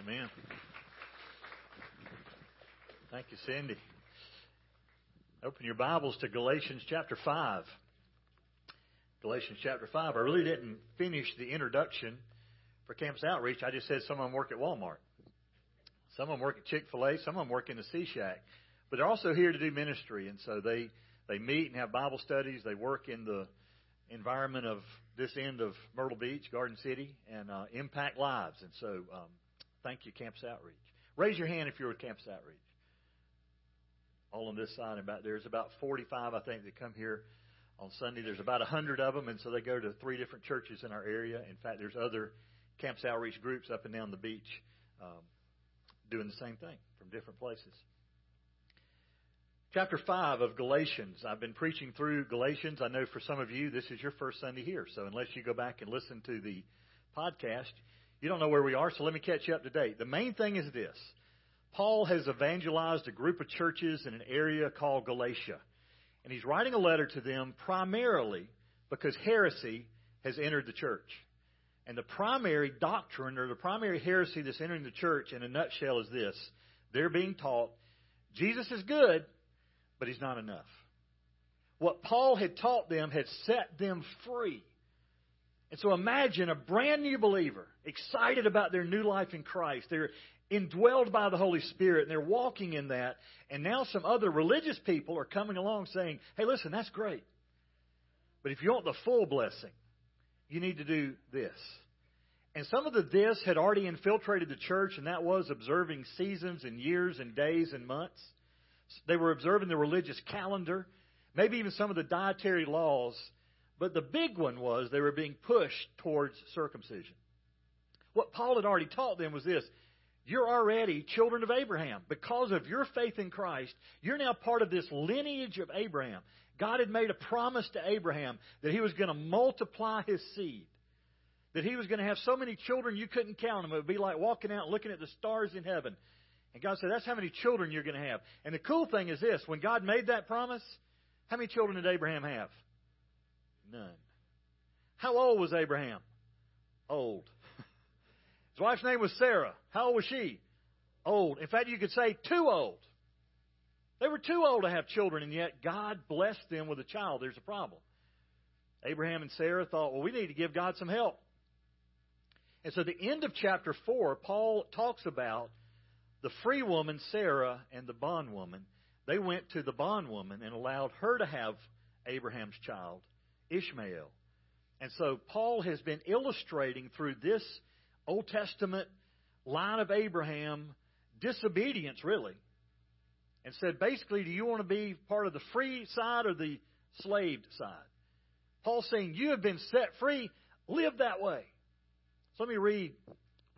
Amen. Thank you, Cindy. Open your Bibles to Galatians chapter 5. Galatians chapter 5. I really didn't finish the introduction for Campus Outreach. I just said some of them work at Walmart. Some of them work at Chick-fil-A. Some of them work in the Sea Shack. But they're also here to do ministry. And so they meet and have Bible studies. They work in the environment of this end of Myrtle Beach, Garden City, and impact lives. And so thank you, Campus Outreach. Raise your hand if you're with Campus Outreach. All on this side and back there. There's about 45, I think, that come here on Sunday. There's about 100 of them, and so they go to 3 different churches in our area. In fact, there's other Campus Outreach groups up and down the beach doing the same thing from different places. Chapter 5 of Galatians. I've been preaching through Galatians. I know for some of you, this is your first Sunday here. So unless you go back and listen to the podcast, you don't know where we are. So let me catch you up to date. The main thing is this. Paul has evangelized a group of churches in an area called Galatia. And he's writing a letter to them primarily because heresy has entered the church. And the primary doctrine or the primary heresy that's entering the church in a nutshell is this. They're being taught Jesus is good, but he's not enough. What Paul had taught them had set them free. And so imagine a brand new believer, excited about their new life in Christ. They're indwelled by the Holy Spirit, and they're walking in that. And now some other religious people are coming along saying, hey, listen, that's great. But if you want the full blessing, you need to do this. And some of the this had already infiltrated the church, and that was observing seasons and years and days and months. They were observing the religious calendar, maybe even some of the dietary laws. But the big one was they were being pushed towards circumcision. What Paul had already taught them was this. You're already children of Abraham. Because of your faith in Christ, you're now part of this lineage of Abraham. God had made a promise to Abraham that he was going to multiply his seed, that he was going to have so many children you couldn't count them. It would be like walking out and looking at the stars in heaven. And God said, that's how many children you're going to have. And the cool thing is this. When God made that promise, how many children did Abraham have? None. How old was Abraham? Old. His wife's name was Sarah. How old was she? Old. In fact, you could say too old. They were too old to have children, and yet God blessed them with a child. There's a problem. Abraham and Sarah thought, well, we need to give God some help. And so at the end of chapter 4, Paul talks about the free woman, Sarah, and the bondwoman. They went to the bondwoman and allowed her to have Abraham's child, Ishmael. And so Paul has been illustrating through this Old Testament line of Abraham disobedience, really, and said, basically, do you want to be part of the free side or the slaved side? Paul's saying, you have been set free. Live that way. So let me read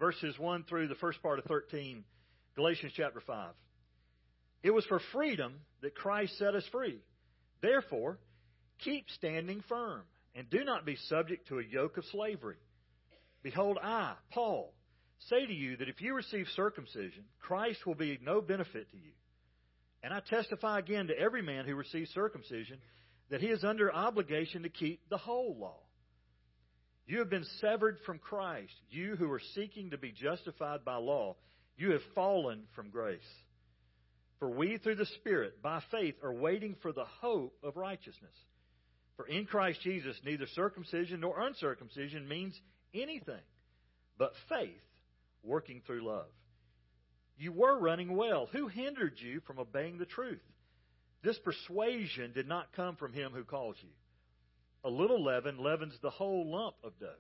verses 1 through the first part of 13, Galatians chapter 5. It was for freedom that Christ set us free. Therefore, keep standing firm, and do not be subject to a yoke of slavery. Behold, I, Paul, say to you that if you receive circumcision, Christ will be of no benefit to you. And I testify again to every man who receives circumcision that he is under obligation to keep the whole law. You have been severed from Christ, you who are seeking to be justified by law. You have fallen from grace. For we, through the Spirit, by faith, are waiting for the hope of righteousness. For in Christ Jesus, neither circumcision nor uncircumcision means anything, but faith working through love. You were running well. Who hindered you from obeying the truth? This persuasion did not come from him who calls you. A little leaven leavens the whole lump of dough.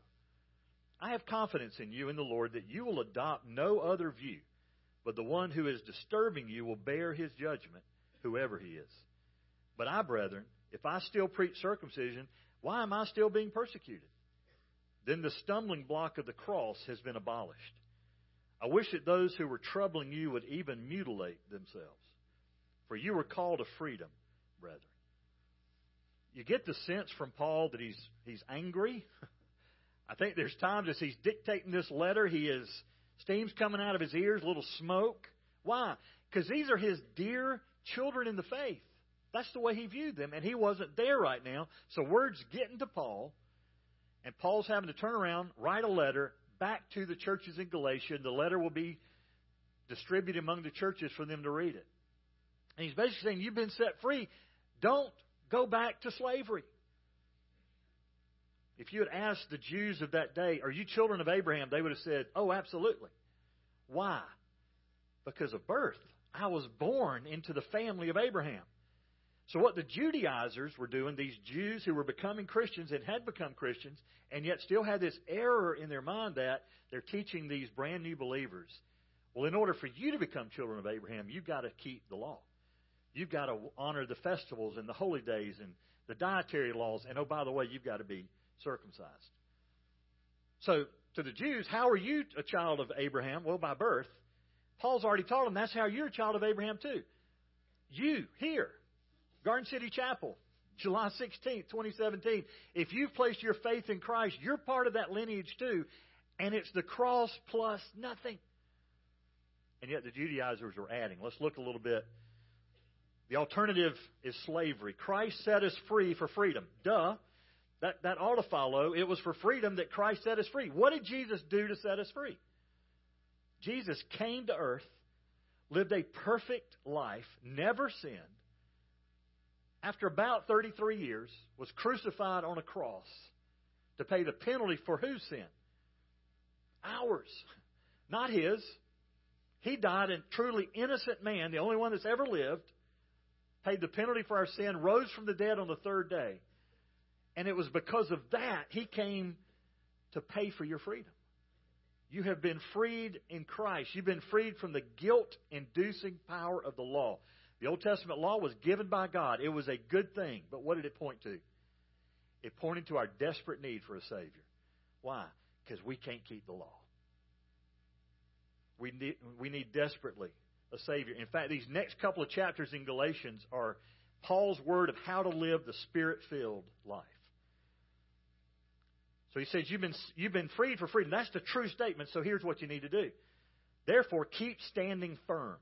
I have confidence in you in the Lord that you will adopt no other view, but the one who is disturbing you will bear his judgment, whoever he is. But I, brethren, if I still preach circumcision, why am I still being persecuted? Then the stumbling block of the cross has been abolished. I wish that those who were troubling you would even mutilate themselves. For you were called to freedom, brethren. You get the sense from Paul that he's angry. I think there's times as he's dictating this letter, steam's coming out of his ears, a little smoke. Why? Because these are his dear children in the faith. That's the way he viewed them, and he wasn't there right now. So word's getting to Paul, and Paul's having to turn around, write a letter, back to the churches in Galatia, and the letter will be distributed among the churches for them to read it. And he's basically saying, you've been set free. Don't go back to slavery. If you had asked the Jews of that day, are you children of Abraham? They would have said, oh, absolutely. Why? Because of birth. I was born into the family of Abraham. So what the Judaizers were doing, these Jews who were becoming Christians and had become Christians, and yet still had this error in their mind that they're teaching these brand new believers, well, in order for you to become children of Abraham, you've got to keep the law. You've got to honor the festivals and the holy days and the dietary laws. And, oh, by the way, you've got to be circumcised. So to the Jews, how are you a child of Abraham? Well, by birth. Paul's already taught them that's how you're a child of Abraham too. You, here, Garden City Chapel, July 16th, 2017. If you've placed your faith in Christ, you're part of that lineage too. And it's the cross plus nothing. And yet the Judaizers were adding. Let's look a little bit. The alternative is slavery. Christ set us free for freedom. Duh. That ought to follow. It was for freedom that Christ set us free. What did Jesus do to set us free? Jesus came to earth, lived a perfect life, never sinned. After about 33 years, was crucified on a cross to pay the penalty for whose sin? Ours, not his. He died a truly innocent man, the only one that's ever lived, paid the penalty for our sin, rose from the dead on the third day. And it was because of that he came to pay for your freedom. You have been freed in Christ. You've been freed from the guilt-inducing power of the law. The Old Testament law was given by God. It was a good thing. But what did it point to? It pointed to our desperate need for a Savior. Why? Because we can't keep the law. We need desperately a Savior. In fact, these next couple of chapters in Galatians are Paul's word of how to live the Spirit-filled life. So he says, you've been freed for freedom. That's the true statement, so here's what you need to do. Therefore, keep standing firm.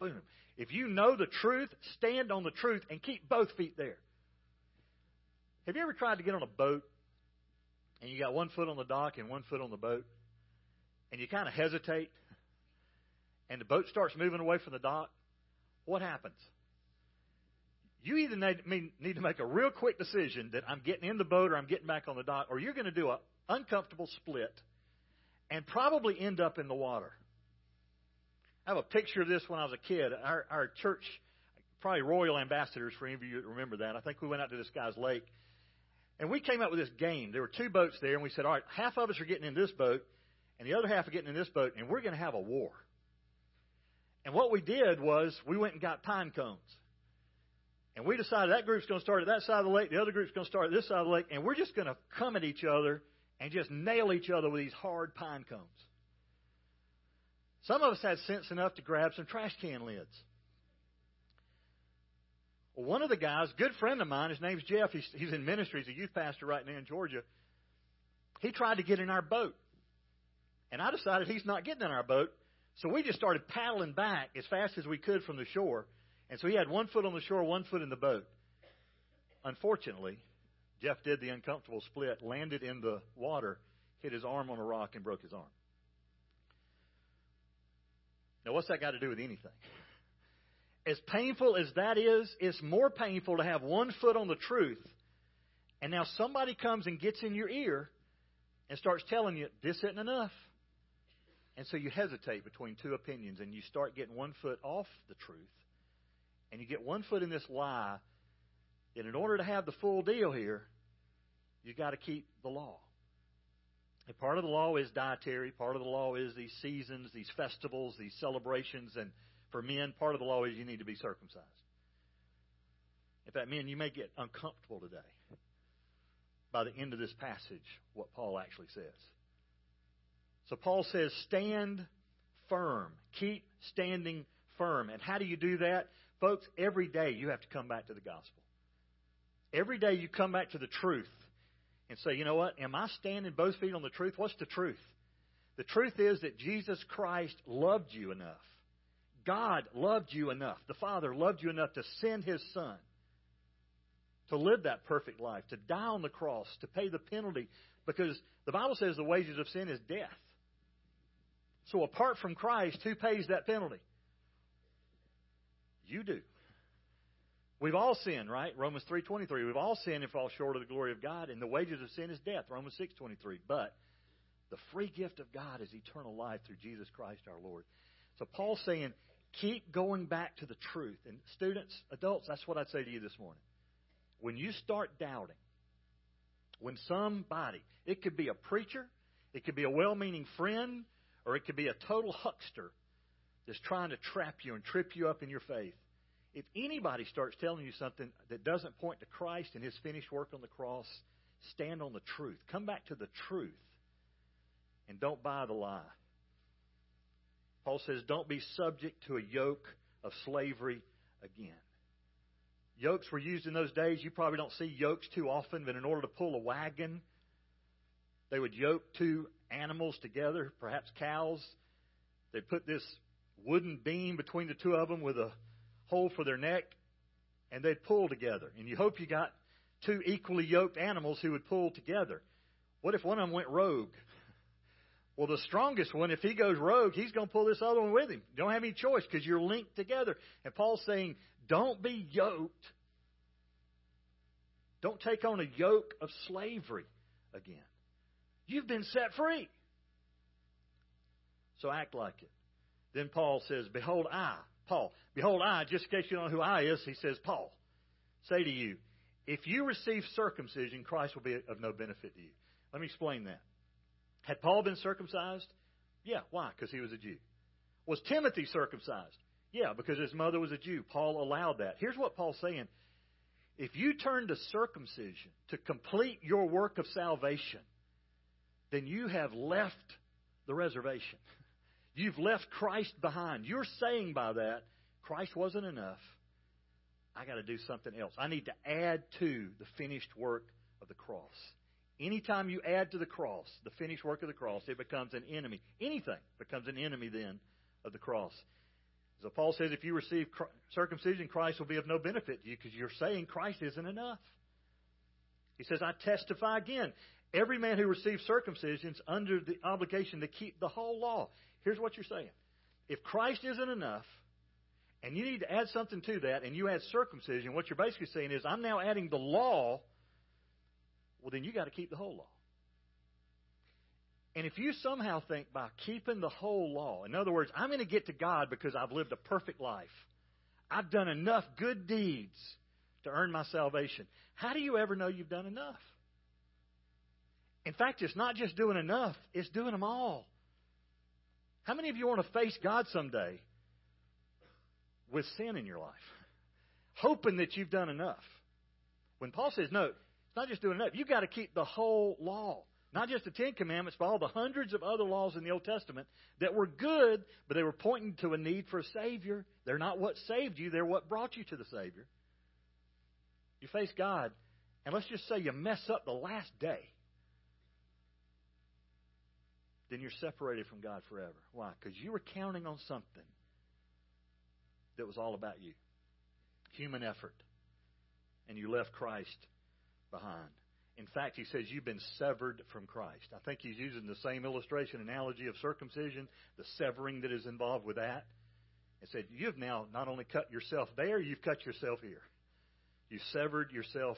Boom. If you know the truth, stand on the truth and keep both feet there. Have you ever tried to get on a boat and you got one foot on the dock and one foot on the boat and you kind of hesitate? And the boat starts moving away from the dock, what happens? You either need to make a real quick decision that I'm getting in the boat or I'm getting back on the dock, or you're going to do an uncomfortable split and probably end up in the water. I have a picture of this when I was a kid. Our church, probably Royal Ambassadors, for any of you that remember that, I think we went out to this guy's lake, and we came up with this game. There were two boats there, and we said, all right, half of us are getting in this boat, and the other half are getting in this boat, and we're going to have a war. And what we did was we went and got pine cones. And we decided that group's going to start at that side of the lake, the other group's going to start at this side of the lake, and we're just going to come at each other and just nail each other with these hard pine cones. Some of us had sense enough to grab some trash can lids. Well, one of the guys, good friend of mine, his name's Jeff, he's in ministry, he's a youth pastor right now in Georgia. He tried to get in our boat. And I decided he's not getting in our boat. So we just started paddling back as fast as we could from the shore. And so he had one foot on the shore, one foot in the boat. Unfortunately, Jeff did the uncomfortable split, landed in the water, hit his arm on a rock, and broke his arm. Now, what's that got to do with anything? As painful as that is, it's more painful to have one foot on the truth. And now somebody comes and gets in your ear and starts telling you, this isn't enough. And so you hesitate between two opinions, and you start getting one foot off the truth, and you get one foot in this lie. And in order to have the full deal here, you've got to keep the law. And part of the law is dietary. Part of the law is these seasons, these festivals, these celebrations. And for men, part of the law is you need to be circumcised. In fact, men, you may get uncomfortable today by the end of this passage, what Paul actually says. So Paul says, stand firm. Keep standing firm. And how do you do that? Folks, every day you have to come back to the gospel. Every day you come back to the truth and say, you know what? Am I standing both feet on the truth? What's the truth? The truth is that Jesus Christ loved you enough. God loved you enough. The Father loved you enough to send His Son to live that perfect life, to die on the cross, to pay the penalty, Because the Bible says the wages of sin is death. So apart from Christ, who pays that penalty? You do. We've all sinned, right? Romans 3:23. We've all sinned and fall short of the glory of God, and the wages of sin is death. Romans 6:23. But the free gift of God is eternal life through Jesus Christ our Lord. So Paul's saying, keep going back to the truth. And students, adults, that's what I'd say to you this morning. When you start doubting, when somebody, it could be a preacher, it could be a well-meaning friend, or it could be a total huckster that's trying to trap you and trip you up in your faith. If anybody starts telling you something that doesn't point to Christ and His finished work on the cross, stand on the truth. Come back to the truth and don't buy the lie. Paul says, don't be subject to a yoke of slavery again. Yokes were used in those days. You probably don't see yokes too often, but in order to pull a wagon, they would yoke two animals together, perhaps cows. They'd put this wooden beam between the two of them with a hole for their neck, and they'd pull together. And you hope you got two equally yoked animals who would pull together. What if one of them went rogue? Well, the strongest one, if he goes rogue, he's going to pull this other one with him. You don't have any choice because you're linked together. And Paul's saying, don't be yoked. Don't take on a yoke of slavery again. You've been set free. So act like it. Then Paul says, behold, I, Paul. Behold, I, just in case you don't know who I is, he says, Paul, say to you, if you receive circumcision, Christ will be of no benefit to you. Let me explain that. Had Paul been circumcised? Yeah. Why? Because he was a Jew. Was Timothy circumcised? Yeah, because his mother was a Jew. Paul allowed that. Here's what Paul's saying. If you turn to circumcision to complete your work of salvation, then you have left the reservation. You've left Christ behind. You're saying by that, Christ wasn't enough. I got to do something else. I need to add to the finished work of the cross. Anytime you add to the cross, the finished work of the cross, it becomes an enemy. Anything becomes an enemy then of the cross. So Paul says if you receive circumcision, Christ will be of no benefit to you because you're saying Christ isn't enough. He says, I testify again. Every man who receives circumcision is under the obligation to keep the whole law. Here's what you're saying. If Christ isn't enough and you need to add something to that and you add circumcision, what you're basically saying is I'm now adding the law. Well, then you got to keep the whole law. And if you somehow think by keeping the whole law, in other words, I'm going to get to God because I've lived a perfect life. I've done enough good deeds to earn my salvation. How do you ever know you've done enough? In fact, it's not just doing enough, it's doing them all. How many of you want to face God someday with sin in your life, hoping that you've done enough? When Paul says, no, it's not just doing enough. You've got to keep the whole law. Not just the Ten Commandments, but all the hundreds of other laws in the Old Testament that were good, but they were pointing to a need for a Savior. They're not what saved you. They're what brought you to the Savior. You face God, and let's just say you mess up the last day. Then you're separated from God forever. Why? Because you were counting on something that was all about you. Human effort. And you left Christ behind. In fact, he says you've been severed from Christ. I think he's using the same illustration, analogy of circumcision, the severing that is involved with that. It said you've now not only cut yourself there, you've cut yourself here. You severed yourself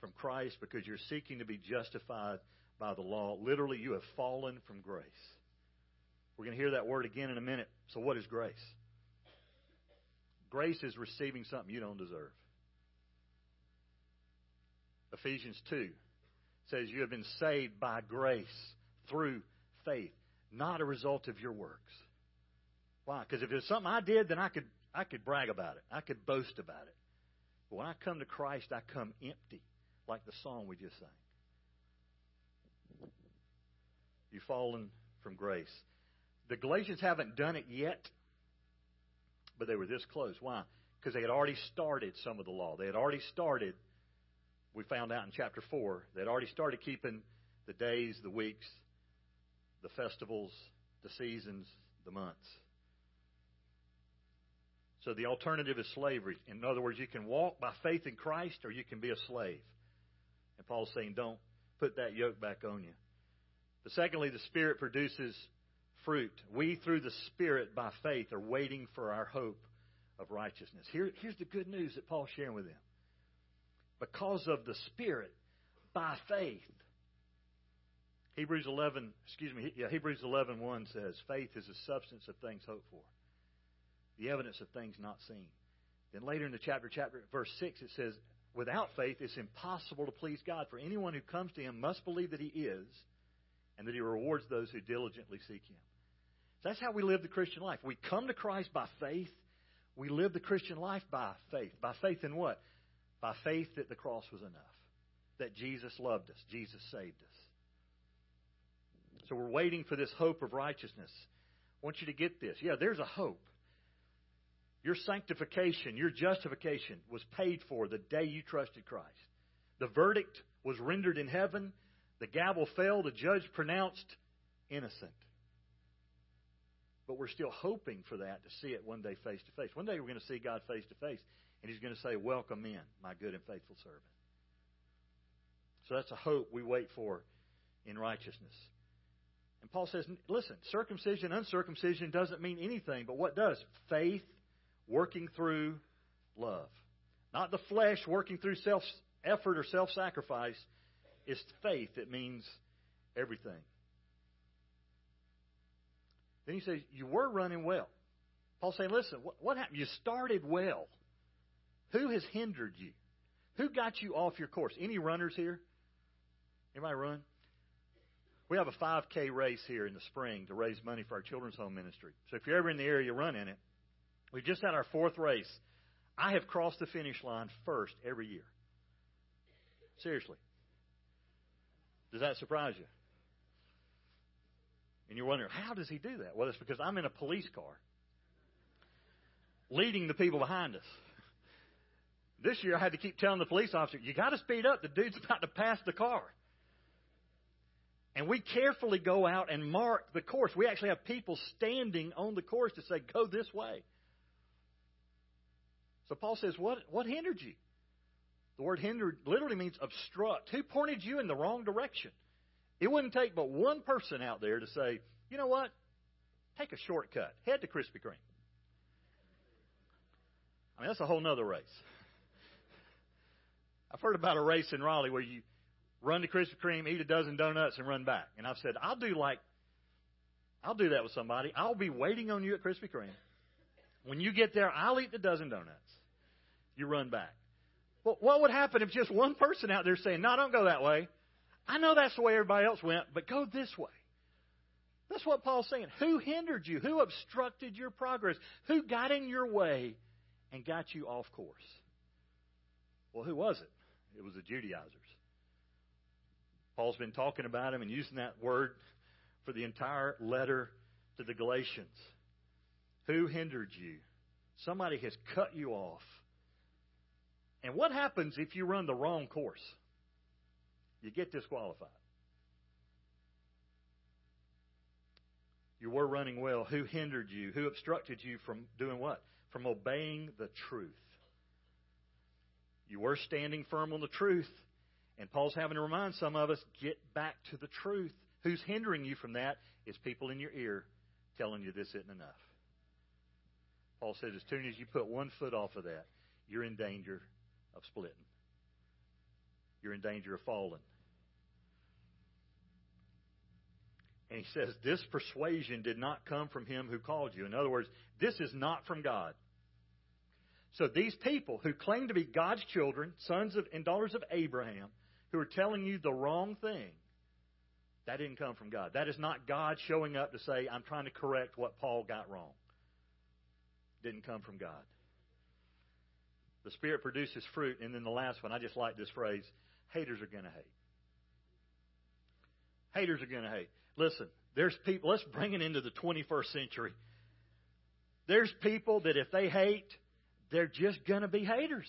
from Christ because you're seeking to be justified by the law. Literally, you have fallen from grace. We're going to hear that word again in a minute. So what is grace? Grace is receiving something you don't deserve. Ephesians 2. Says you have been saved by grace through faith, not a result of your works. Why? Because if it's something I did, then I could brag about it. I could boast about it. But when I come to Christ, I come empty, like the song we just sang. You've fallen from grace. The Galatians haven't done it yet, but they were this close. Why? Because they had already started some of the law. They had already started. We found out in chapter 4, they'd already started keeping the days, the weeks, the festivals, the seasons, the months. So the alternative is slavery. In other words, you can walk by faith in Christ or you can be a slave. And Paul's saying, don't put that yoke back on you. But secondly, the Spirit produces fruit. We, through the Spirit, by faith, are waiting for our hope of righteousness. Here's the good news that Paul's sharing with them. Because of the Spirit, by faith. Hebrews 11:1 says, faith is the substance of things hoped for, the evidence of things not seen. Then later in the chapter, verse 6, it says, without faith, it's impossible to please God. For anyone who comes to Him must believe that He is, and that He rewards those who diligently seek Him. So that's how we live the Christian life. We come to Christ by faith. We live the Christian life by faith. By faith in what? By faith that the cross was enough, that Jesus loved us, Jesus saved us. So we're waiting for this hope of righteousness. I want you to get this. Yeah, there's a hope. Your sanctification, your justification was paid for the day you trusted Christ. The verdict was rendered in heaven. The gavel fell. The judge pronounced innocent. But we're still hoping for that, to see it one day face to face. One day we're going to see God face to face, and He's going to say, welcome in, my good and faithful servant. So that's a hope we wait for in righteousness. And Paul says, listen, circumcision, uncircumcision doesn't mean anything, but what does? Faith working through love. Not the flesh working through self-effort or self-sacrifice. It's faith that means everything. Then he says, you were running well. Paul's saying, listen, what happened? You started well. Who has hindered you? Who got you off your course? Any runners here? Anybody run? We have a 5K race here in the spring to raise money for our children's home ministry. So if you're ever in the area, run in it. We just had our fourth race. I have crossed the finish line first every year. Seriously. Does that surprise you? And you're wondering, how does he do that? Well, it's because I'm in a police car leading the people behind us. This year I had to keep telling the police officer, you got to speed up. The dude's about to pass the car. And we carefully go out and mark the course. We actually have people standing on the course to say, go this way. So Paul says, what hindered you? The word hindered literally means obstruct. Who pointed you in the wrong direction? It wouldn't take but one person out there to say, you know what? Take a shortcut. Head to Krispy Kreme. I mean, that's a whole nother race. I've heard about a race in Raleigh where you run to Krispy Kreme, eat a dozen donuts, and run back. And I've said, I'll do that with somebody. I'll be waiting on you at Krispy Kreme. When you get there, I'll eat the dozen donuts. You run back. Well, what would happen if just one person out there saying, no, don't go that way. I know that's the way everybody else went, but go this way. That's what Paul's saying. Who hindered you? Who obstructed your progress? Who got in your way and got you off course? Well, who was it? It was the Judaizers. Paul's been talking about them and using that word for the entire letter to the Galatians. Who hindered you? Somebody has cut you off. And what happens if you run the wrong course? You get disqualified. You were running well. Who hindered you? Who obstructed you from doing what? From obeying the truth. You were standing firm on the truth. And Paul's having to remind some of us, get back to the truth. Who's hindering you from that is people in your ear telling you this isn't enough. Paul said, as soon as you put one foot off of that, you're in danger of splitting. You're in danger of falling. And he says, this persuasion did not come from Him who called you. In other words, this is not from God. So these people who claim to be God's children, sons of and daughters of Abraham, who are telling you the wrong thing, that didn't come from God. That is not God showing up to say, I'm trying to correct what Paul got wrong. Didn't come from God. The Spirit produces fruit. And then the last one, I just like this phrase, haters are going to hate. Haters are going to hate. Listen, there's people, let's bring it into the 21st century. There's people that if they hate, they're just going to be haters.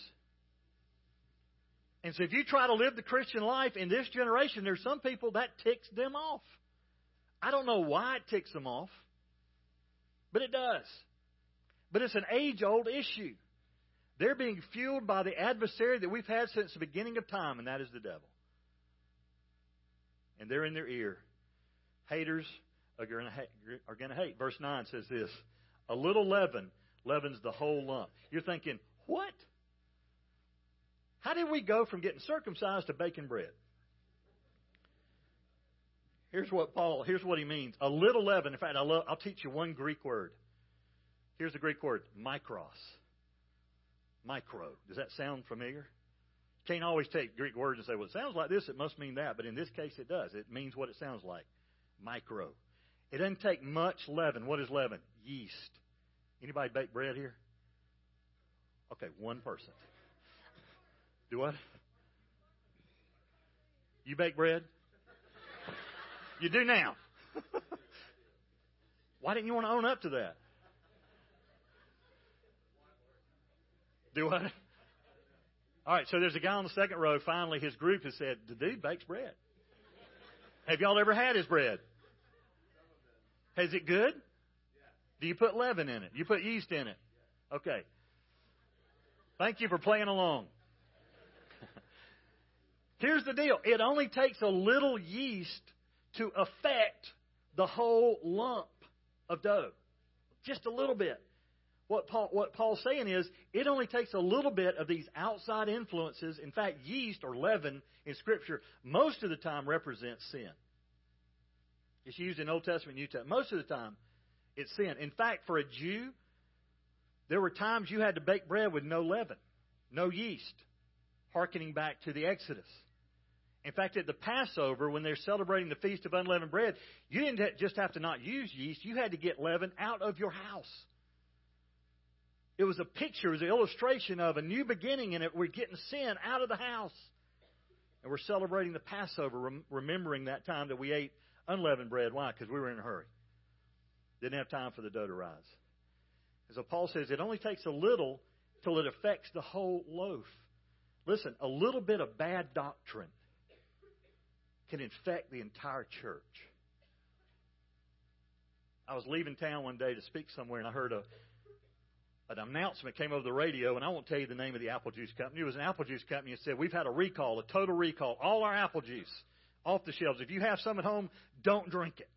And so if you try to live the Christian life in this generation, there's some people that ticks them off. I don't know why it ticks them off, but it does. But it's an age-old issue. They're being fueled by the adversary that we've had since the beginning of time, and that is the devil. And they're in their ear haters are going to hate. Verse 9 says this, a little leaven leavens the whole lump. You're thinking, what? How did we go from getting circumcised to baking bread? Here's what he means. A little leaven. In fact, I'll teach you one Greek word. Here's the Greek word, mikros. Micro. Does that sound familiar? Can't always take Greek words and say, well, it sounds like this, it must mean that. But in this case, it does. It means what it sounds like. Micro. It doesn't take much leaven. What is leaven? Yeast. Anybody bake bread here? Okay, one person. Do what? You bake bread? You do now. Why didn't you want to own up to that? Do what? All right, so there's a guy on the second row. Finally, his group has said, the dude bakes bread. Have y'all ever had his bread? Is it good? Do you put leaven in it? You put yeast in it? Okay. Thank you for playing along. Here's the deal. It only takes a little yeast to affect the whole lump of dough. Just a little bit. What Paul's saying is, it only takes a little bit of these outside influences. In fact, yeast or leaven in Scripture most of the time represents sin. It's used in Old Testament and New Testament. Most of the time, it's sin. In fact, for a Jew, there were times you had to bake bread with no leaven, no yeast, hearkening back to the Exodus. In fact, at the Passover, when they're celebrating the Feast of Unleavened Bread, you didn't just have to not use yeast. You had to get leaven out of your house. It was a picture, it was an illustration of a new beginning, and we're getting sin out of the house. And we're celebrating the Passover, remembering that time that we ate unleavened bread. Why? Because we were in a hurry. Didn't have time for the dough to rise. And so Paul says it only takes a little till it affects the whole loaf. Listen, a little bit of bad doctrine can infect the entire church. I was leaving town one day to speak somewhere, and I heard an announcement came over the radio, and I won't tell you the name of the apple juice company. It was an apple juice company that said, we've had a recall, a total recall, all our apple juice off the shelves. If you have some at home, don't drink it.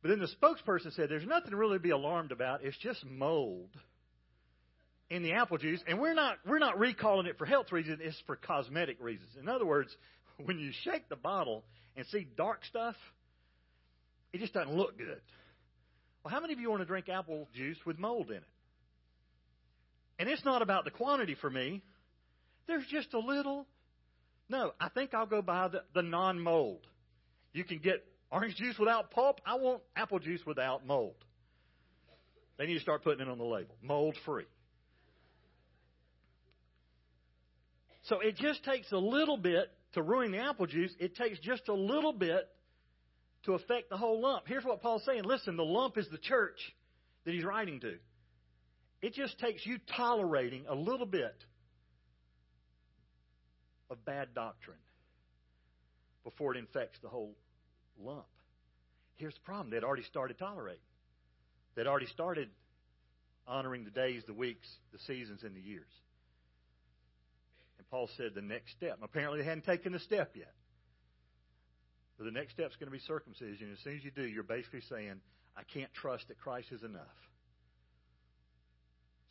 But then the spokesperson said, there's nothing really to be alarmed about. It's just mold in the apple juice, and we're not recalling it for health reasons. It's for cosmetic reasons. In other words, when you shake the bottle and see dark stuff, it just doesn't look good. Well, how many of you want to drink apple juice with mold in it? And it's not about the quantity for me. There's just a little. No, I think I'll go buy the non-mold. You can get orange juice without pulp. I want apple juice without mold. They need to start putting it on the label. Mold-free. So it just takes a little bit to ruin the apple juice. It takes just a little bit to affect the whole lump. Here's what Paul's saying. Listen, the lump is the church that he's writing to. It just takes you tolerating a little bit of bad doctrine before it infects the whole lump. Here's the problem. They'd already started tolerating. They'd already started honoring the days, the weeks, the seasons, and the years. And Paul said the next step. Apparently they hadn't taken the step yet. But the next step's going to be circumcision. As soon as you do, you're basically saying, I can't trust that Christ is enough.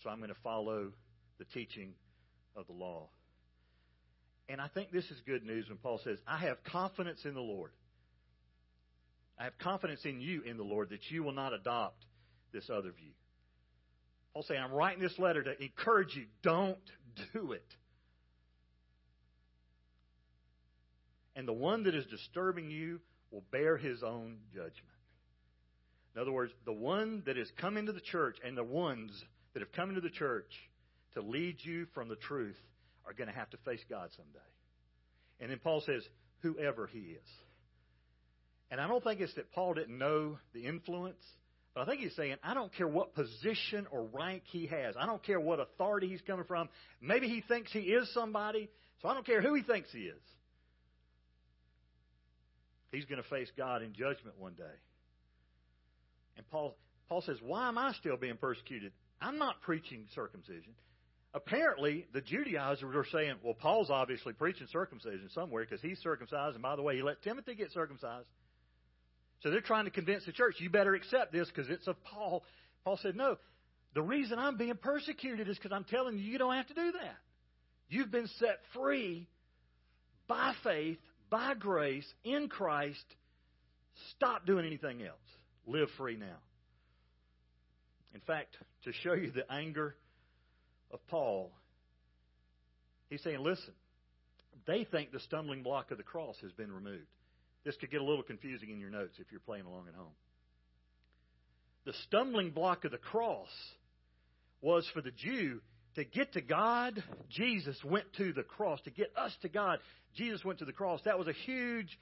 So I'm going to follow the teaching of the law. And I think this is good news when Paul says, I have confidence in the Lord. I have confidence in you, in the Lord, that you will not adopt this other view. Paul's saying, I'm writing this letter to encourage you, don't do it. And the one that is disturbing you will bear his own judgment. In other words, the one that has come into the church and the ones that have come into the church to lead you from the truth are going to have to face God someday. And then Paul says, whoever he is. And I don't think it's that Paul didn't know the influence, but I think he's saying, I don't care what position or rank he has. I don't care what authority he's coming from. Maybe he thinks he is somebody, so I don't care who he thinks he is. He's going to face God in judgment one day. And Paul says, why am I still being persecuted? I'm not preaching circumcision. Apparently, the Judaizers were saying, well, Paul's obviously preaching circumcision somewhere because he's circumcised, and by the way, he let Timothy get circumcised. So they're trying to convince the church, you better accept this because it's of Paul. Paul said, no, the reason I'm being persecuted is because I'm telling you, you don't have to do that. You've been set free by faith, by grace, in Christ. Stop doing anything else. Live free now. In fact, to show you the anger of Paul, he's saying, listen, they think the stumbling block of the cross has been removed. This could get a little confusing in your notes if you're playing along at home. The stumbling block of the cross was for the Jew to get to God. Jesus went to the cross. To get us to God, Jesus went to the cross. That was a huge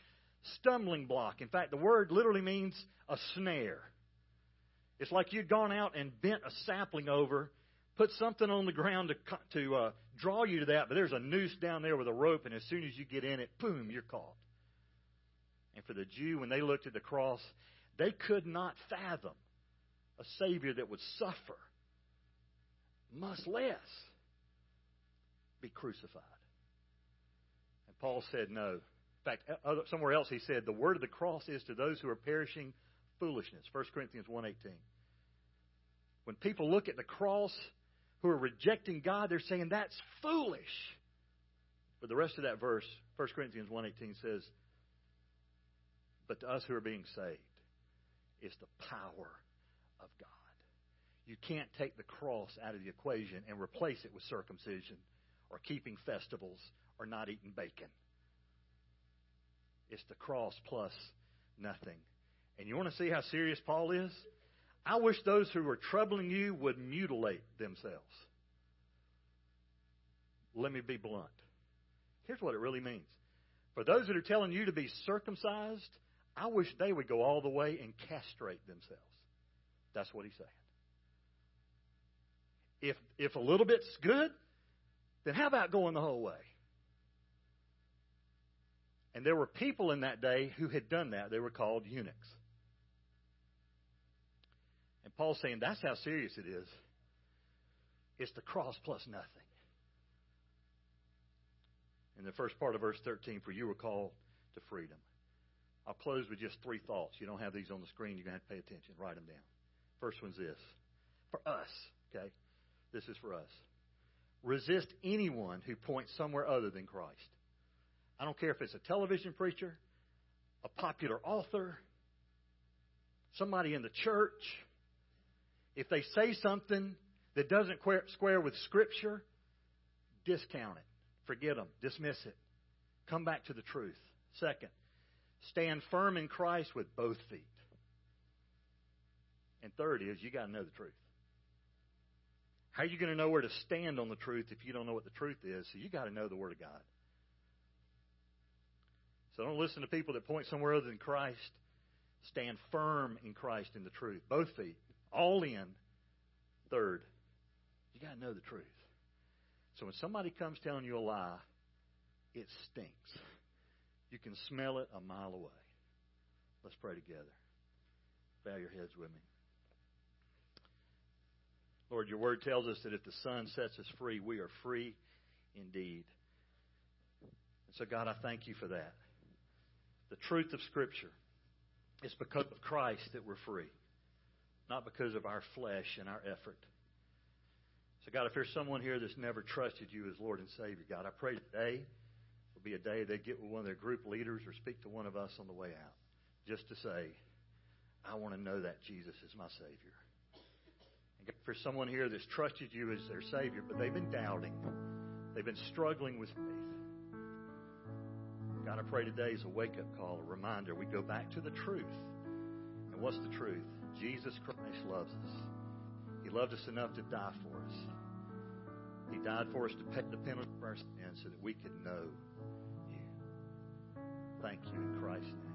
stumbling block. In fact, the word literally means a snare. It's like you'd gone out and bent a sapling over, put something on the ground to draw you to that, but there's a noose down there with a rope, and as soon as you get in it, boom, you're caught. And for the Jew, when they looked at the cross, they could not fathom a Savior that would suffer, much less be crucified. And Paul said no. In fact, somewhere else he said, the word of the cross is to those who are perishing foolishness. 1 Corinthians 1:18. When people look at the cross who are rejecting God, they're saying that's foolish. But the rest of that verse, 1 Corinthians 1:18 says, but to us who are being saved, it's the power of God. You can't take the cross out of the equation and replace it with circumcision or keeping festivals or not eating bacon. It's the cross plus nothing. And you want to see how serious Paul is? I wish those who were troubling you would mutilate themselves. Let me be blunt. Here's what it really means. For those that are telling you to be circumcised, I wish they would go all the way and castrate themselves. That's what he's saying. If a little bit's good, then how about going the whole way? And there were people in that day who had done that. They were called eunuchs. And Paul's saying that's how serious it is. It's the cross plus nothing. In the first part of verse 13, for you were called to freedom. I'll close with just three thoughts. You don't have these on the screen. You're going to have to pay attention. Write them down. First one's this. For us, okay? This is for us. Resist anyone who points somewhere other than Christ. I don't care if it's a television preacher, a popular author, somebody in the church. If they say something that doesn't square with Scripture, discount it. Forget them. Dismiss it. Come back to the truth. Second, stand firm in Christ with both feet. And third is, you got to know the truth. How are you going to know where to stand on the truth if you don't know what the truth is? So you got to know the Word of God. So don't listen to people that point somewhere other than Christ. Stand firm in Christ in the truth. Both feet. All in. Third, you got to know the truth. So when somebody comes telling you a lie, it stinks. You can smell it a mile away. Let's pray together. Bow your heads with me. Lord, your word tells us that if the Son sets us free, we are free indeed. And so, God, I thank you for that. The truth of Scripture is because of Christ that we're free, not because of our flesh and our effort. So, God, if there's someone here that's never trusted you as Lord and Savior, God, I pray today will be a day they get with one of their group leaders or speak to one of us on the way out just to say, I want to know that Jesus is my Savior. For someone here that's trusted you as their Savior, but they've been doubting. They've been struggling with faith. God, I pray today is a wake-up call, a reminder. We go back to the truth. And what's the truth? Jesus Christ loves us. He loved us enough to die for us. He died for us to pay the penalty for our sins so that we could know you. Thank you in Christ's name.